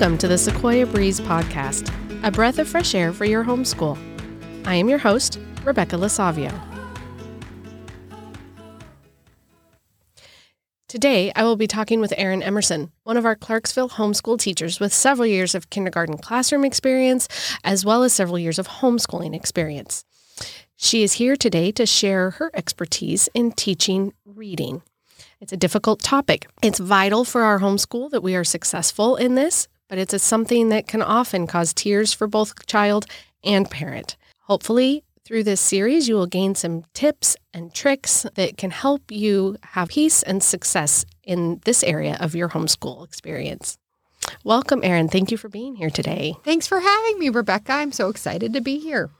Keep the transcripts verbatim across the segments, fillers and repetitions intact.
Welcome to the Sequoia Breeze podcast, a breath of fresh air for your homeschool. I am your host, Rebecca LaSavio. Today, I will be talking with Erin Emerson, one of our Clarksville homeschool teachers with several years of kindergarten classroom experience, as well as several years of homeschooling experience. She is here today to share her expertise in teaching reading. It's a difficult topic. It's vital for our homeschool that we are successful in this, but it's a, something that can often cause tears for both child and parent. Hopefully, through this series, you will gain some tips and tricks that can help you have peace and success in this area of your homeschool experience. Welcome, Erin. Thank you for being here today. Thanks for having me, Rebecca. I'm so excited to be here.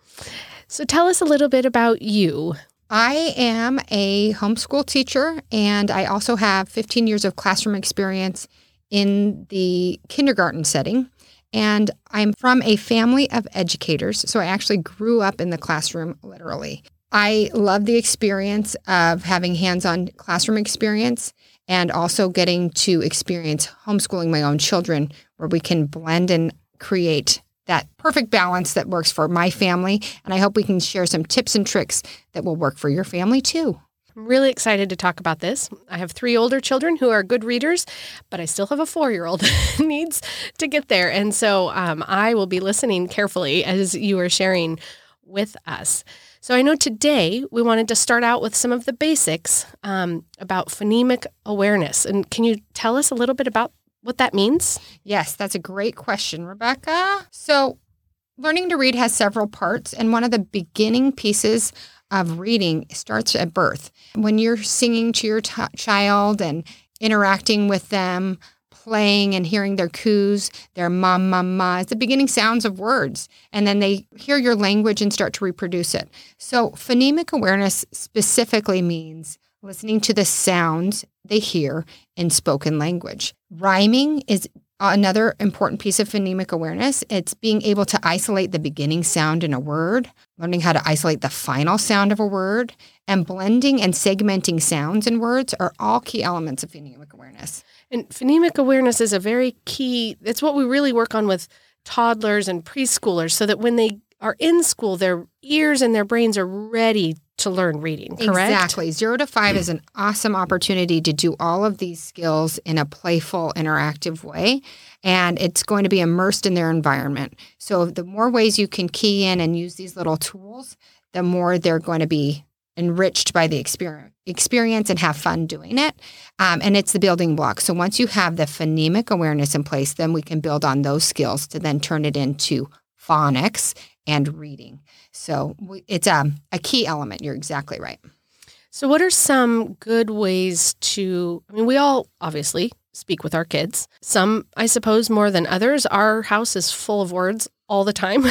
So tell us a little bit about you. I am a homeschool teacher, and I also have fifteen years of classroom experience in the kindergarten setting. And I'm from a family of educators, so I actually grew up in the classroom, literally. I love the experience of having hands-on classroom experience and also getting to experience homeschooling my own children, where we can blend and create that perfect balance that works for my family. And I hope we can share some tips and tricks that will work for your family too. I'm really excited to talk about this. I have three older children who are good readers, but I still have a four-year-old who needs to get there. And so um, I will be listening carefully as you are sharing with us. So I know today we wanted to start out with some of the basics um, about phonemic awareness. And can you tell us a little bit about what that means? Yes, that's a great question, Rebecca. So learning to read has several parts, and one of the beginning pieces of reading starts at birth. When you're singing to your t- child and interacting with them, playing and hearing their coos, their ma, ma, ma, it's the beginning sounds of words. And then they hear your language and start to reproduce it. So phonemic awareness specifically means listening to the sounds they hear in spoken language. Rhyming is another important piece of phonemic awareness. It's being able to isolate the beginning sound in a word, learning how to isolate the final sound of a word, and blending and segmenting sounds in words are all key elements of phonemic awareness. And phonemic awareness is a very key, it's what we really work on with toddlers and preschoolers, so that when they are in school, their ears and their brains are ready to learn reading, correct? Exactly. Zero to five is an awesome opportunity to do all of these skills in a playful, interactive way, and it's going to be immersed in their environment. So the more ways you can key in and use these little tools, the more they're going to be enriched by the experience experience and have fun doing it. Um, and it's the building block. So once you have the phonemic awareness in place, then we can build on those skills to then turn it into phonics and reading. So it's um, a key element. You're exactly right. So what are some good ways to, I mean, we all obviously speak with our kids. Some, I suppose, more than others. Our house is full of words all the time,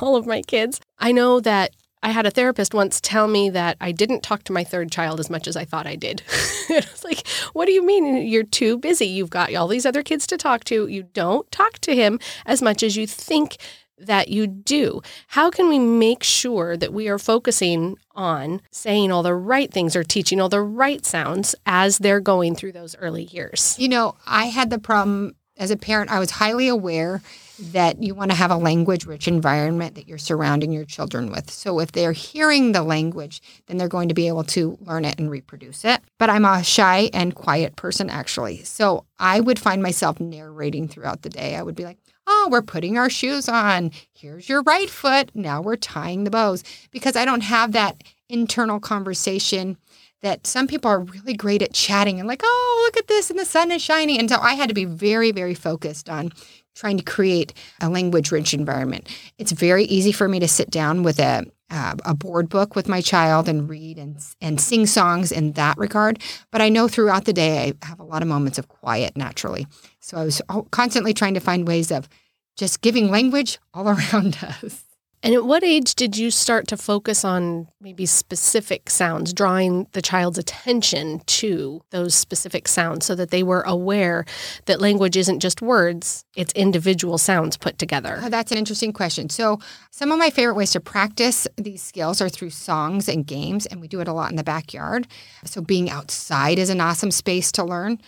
all of my kids. I know that I had a therapist once tell me that I didn't talk to my third child as much as I thought I did. I was like, what do you mean? You're too busy. You've got all these other kids to talk to. You don't talk to him as much as you think that you do. How can we make sure that we are focusing on saying all the right things or teaching all the right sounds as they're going through those early years? You know, I had the problem as a parent. I was highly aware that you want to have a language-rich environment that you're surrounding your children with. So if they're hearing the language, then they're going to be able to learn it and reproduce it. But I'm a shy and quiet person, actually. So I would find myself narrating throughout the day. I would be like, oh, we're putting our shoes on. Here's your right foot. Now we're tying the bows. Because I don't have that internal conversation that some people are really great at chatting and like, oh, look at this, and the sun is shining. And so I had to be very, very focused on trying to create a language-rich environment. It's very easy for me to sit down with a uh, a board book with my child and read and and sing songs in that regard. But I know throughout the day I have a lot of moments of quiet naturally. So I was constantly trying to find ways of just giving language all around us. And at what age did you start to focus on maybe specific sounds, drawing the child's attention to those specific sounds so that they were aware that language isn't just words, it's individual sounds put together? Oh, that's an interesting question. So some of my favorite ways to practice these skills are through songs and games, and we do it a lot in the backyard. So being outside is an awesome space to learn.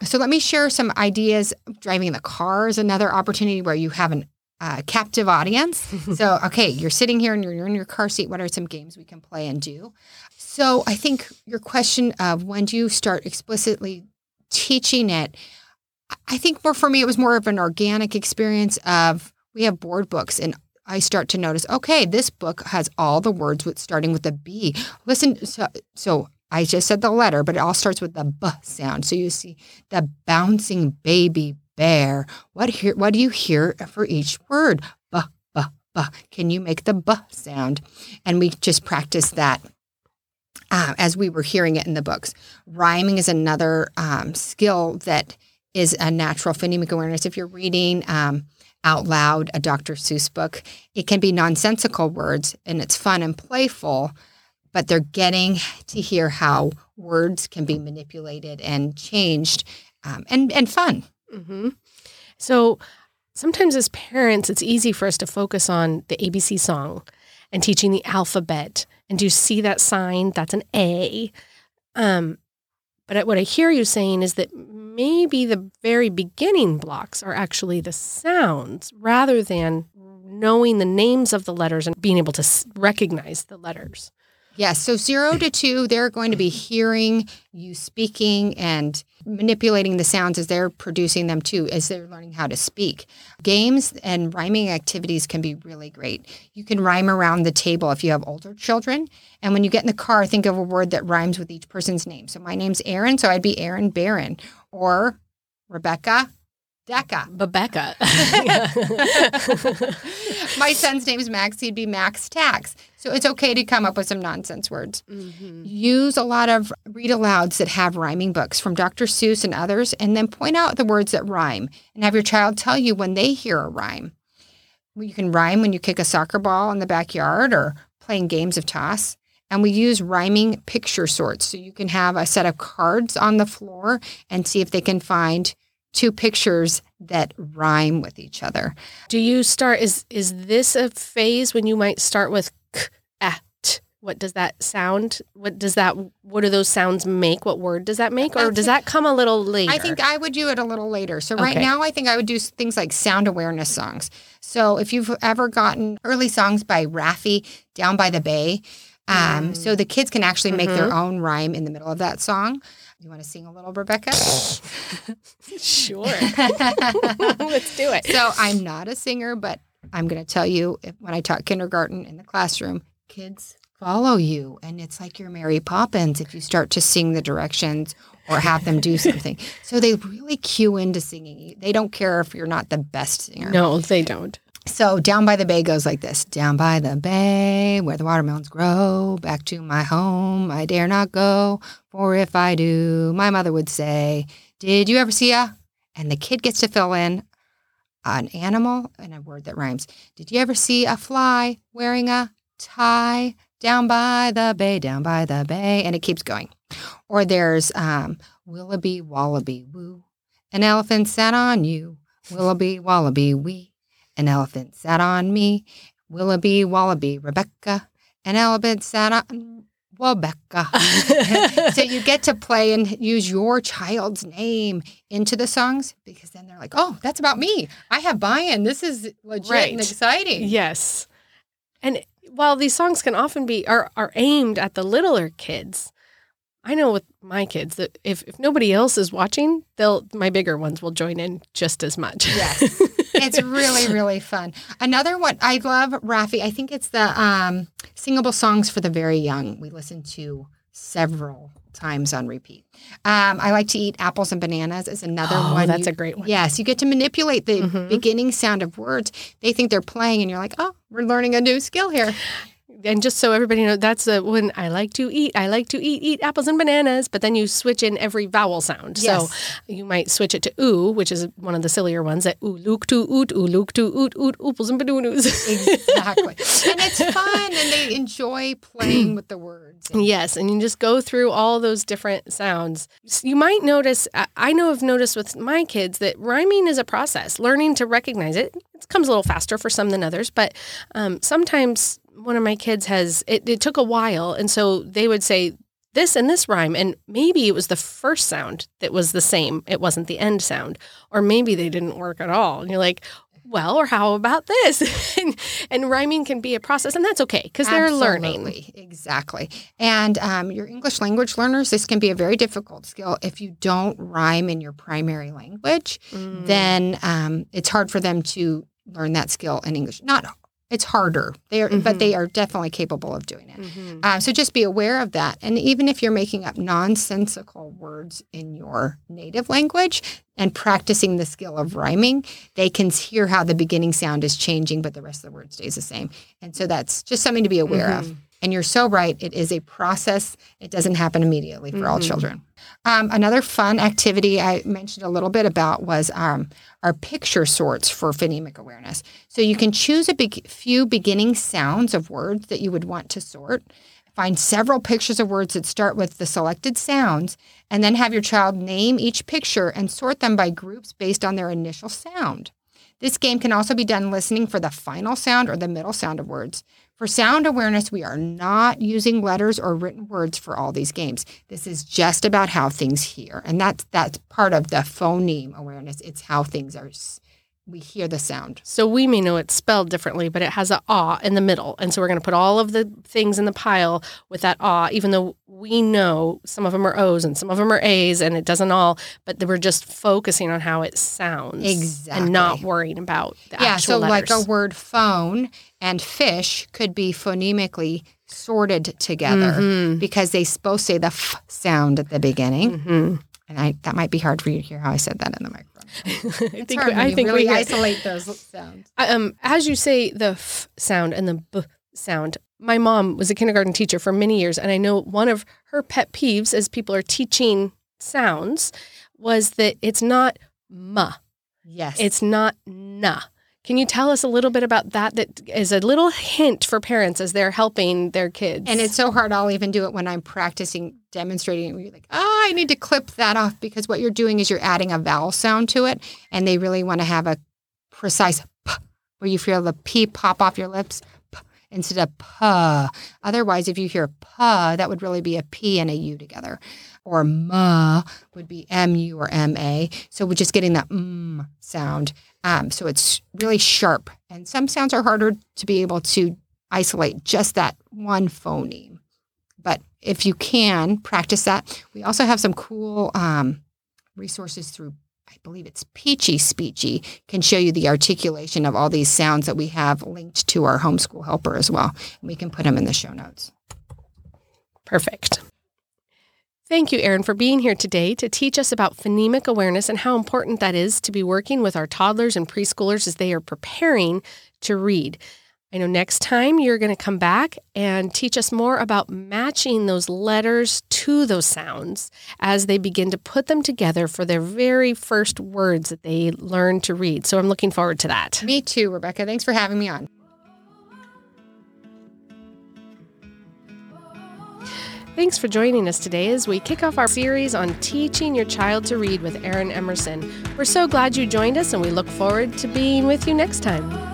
So let me share some ideas. Driving in the car is another opportunity where you have an Uh, captive audience. So, okay, you're sitting here and you're, you're in your car seat. What are some games we can play and do? So I think your question of when do you start explicitly teaching it, I think more for me, it was more of an organic experience of we have board books and I start to notice, okay, this book has all the words with starting with a B. Listen, so, so I just said the letter, but it all starts with the B sound. So you see the bouncing baby bear. What hear, What do you hear for each word? Buh, buh, buh. Can you make the buh sound? And we just practice that uh, as we were hearing it in the books. Rhyming is another um, skill that is a natural phonemic awareness. If you're reading um, out loud a Doctor Seuss book, it can be nonsensical words, and it's fun and playful, but they're getting to hear how words can be manipulated and changed um, and, and fun. Mm-hmm. So sometimes as parents, it's easy for us to focus on the A B C song and teaching the alphabet. And do you see that sign? That's an A. Um, but what I hear you saying is that maybe the very beginning blocks are actually the sounds rather than knowing the names of the letters and being able to recognize the letters. Yes. So zero to two, they're going to be hearing you speaking and manipulating the sounds as they're producing them too, as they're learning how to speak. Games and rhyming activities can be really great. You can rhyme around the table if you have older children. And when you get in the car, think of a word that rhymes with each person's name. So my name's Erin, so I'd be Erin Barron or Rebecca Decca. Rebecca. My son's name's Max. He'd be Max Tax. So it's okay to come up with some nonsense words. Mm-hmm. Use a lot of read-alouds that have rhyming books from Doctor Seuss and others, and then point out the words that rhyme and have your child tell you when they hear a rhyme. You can rhyme when you kick a soccer ball in the backyard or playing games of toss. And we use rhyming picture sorts. So you can have a set of cards on the floor and see if they can find two pictures that rhyme with each other. Do you start, is is this a phase when you might start with k, a, t? What does that sound, what does that, what do those sounds make? What word does that make? Or does that come a little later? I think I would do it a little later. So right okay. now I think I would do things like sound awareness songs. So if you've ever gotten early songs by Raffi, Down by the Bay, um, mm. so the kids can actually make mm-hmm. their own rhyme in the middle of that song. You want to sing a little, Rebecca? Sure. Let's do it. So I'm not a singer, but I'm going to tell you, if, when I taught kindergarten in the classroom, kids follow you. And it's like you're Mary Poppins if you start to sing the directions or have them do something. So they really cue into singing. They don't care if you're not the best singer. No, they don't. So Down by the Bay goes like this. Down by the bay, where the watermelons grow, back to my home I dare not go, for if I do, my mother would say, did you ever see a? And the kid gets to fill in an animal and a word that rhymes. Did you ever see a fly wearing a tie? Down by the bay, down by the bay. And it keeps going. Or there's um, Willoughby Wallaby, woo. An elephant sat on you. Willoughby Wallaby, wee. An elephant sat on me, Willoughby Wallaby, Rebecca. An elephant sat on Rebecca. So you get to play and use your child's name into the songs, because then they're like, oh, that's about me. I have buy-in. This is legit right. and exciting. Yes. And while these songs can often be are, are aimed at the littler kids, I know with my kids that if, if nobody else is watching, they'll my bigger ones will join in just as much. Yes. It's really, really fun. Another one, I love Raffi. I think it's the um, Singable Songs for the Very Young. We listen to several times on repeat. Um, I Like to Eat Apples and Bananas is another oh, one. That's you, a great one. Yes, you get to manipulate the mm-hmm. beginning sound of words. They think they're playing, and you're like, oh, we're learning a new skill here. And just so everybody knows, that's the one, I like to eat, I like to eat, eat apples and bananas. But then you switch in every vowel sound. Yes. So you might switch it to oo, which is one of the sillier ones, that oo look to oot, oo look to oot, oot, ooples and bananas. Exactly. And it's fun, and they enjoy playing with the words. Yes, and you just go through all those different sounds. You might notice, I know I've noticed with my kids that rhyming is a process. Learning to recognize it, it comes a little faster for some than others, but um, sometimes... One of my kids has, it, it took a while, and so they would say this and this rhyme, and maybe it was the first sound that was the same. It wasn't the end sound, or maybe they didn't work at all. And you're like, well, or how about this? and, and rhyming can be a process, and that's okay because they're learning. Exactly. And um, your English language learners, this can be a very difficult skill. If you don't rhyme in your primary language, mm. then um, it's hard for them to learn that skill in English. Not It's harder, they are, mm-hmm. but they are definitely capable of doing it. Mm-hmm. Uh, so just be aware of that. And even if you're making up nonsensical words in your native language and practicing the skill of rhyming, they can hear how the beginning sound is changing, but the rest of the word stays the same. And so that's just something to be aware mm-hmm. of. And you're so right. It is a process. It doesn't happen immediately for mm-hmm. all children. Um, another fun activity I mentioned a little bit about was um, our picture sorts for phonemic awareness. So you can choose a big, few beginning sounds of words that you would want to sort. Find several pictures of words that start with the selected sounds, and then have your child name each picture and sort them by groups based on their initial sound. This game can also be done listening for the final sound or the middle sound of words. For sound awareness, we are not using letters or written words for all these games. This is just about how things hear. And that's that's part of the phoneme awareness. It's how things are, we hear the sound. So we may know it's spelled differently, but it has an ah in the middle. And so we're going to put all of the things in the pile with that ah, even though we know some of them are O's and some of them are A's and it doesn't all, but we're just focusing on how it sounds. Exactly. And not worrying about the yeah, actual letters. Yeah, so like a word phone and fish could be phonemically sorted together mm-hmm. because they both say the f sound at the beginning. Mm-hmm. And I, that might be hard for you to hear how I said that in the microphone. I think hard we, I you think really we isolate those sounds. Um, as you say the f sound and the b sound, my mom was a kindergarten teacher for many years, and I know one of her pet peeves as people are teaching sounds was that it's not ma. Yes. It's not na. Can you tell us a little bit about that? That is a little hint for parents as they're helping their kids. And it's so hard. I'll even do it when I'm practicing, demonstrating. You're like, oh, I need to clip that off, because what you're doing is you're adding a vowel sound to it. And they really want to have a precise p where you feel the p pop off your lips p, instead of p. Otherwise, if you hear p, that would really be a p and a u together. Or ma would be mu or ma. So we're just getting that mm sound. Um, so it's really sharp. And some sounds are harder to be able to isolate just that one phoneme. But if you can, practice that. We also have some cool um, resources through, I believe it's Peachie Speechie, can show you the articulation of all these sounds that we have linked to our homeschool helper as well. And we can put them in the show notes. Perfect. Thank you, Erin, for being here today to teach us about phonemic awareness and how important that is to be working with our toddlers and preschoolers as they are preparing to read. I know next time you're going to come back and teach us more about matching those letters to those sounds as they begin to put them together for their very first words that they learn to read. So I'm looking forward to that. Me too, Rebecca. Thanks for having me on. Thanks for joining us today as we kick off our series on teaching your child to read with Erin Emerson. We're so glad you joined us, and we look forward to being with you next time.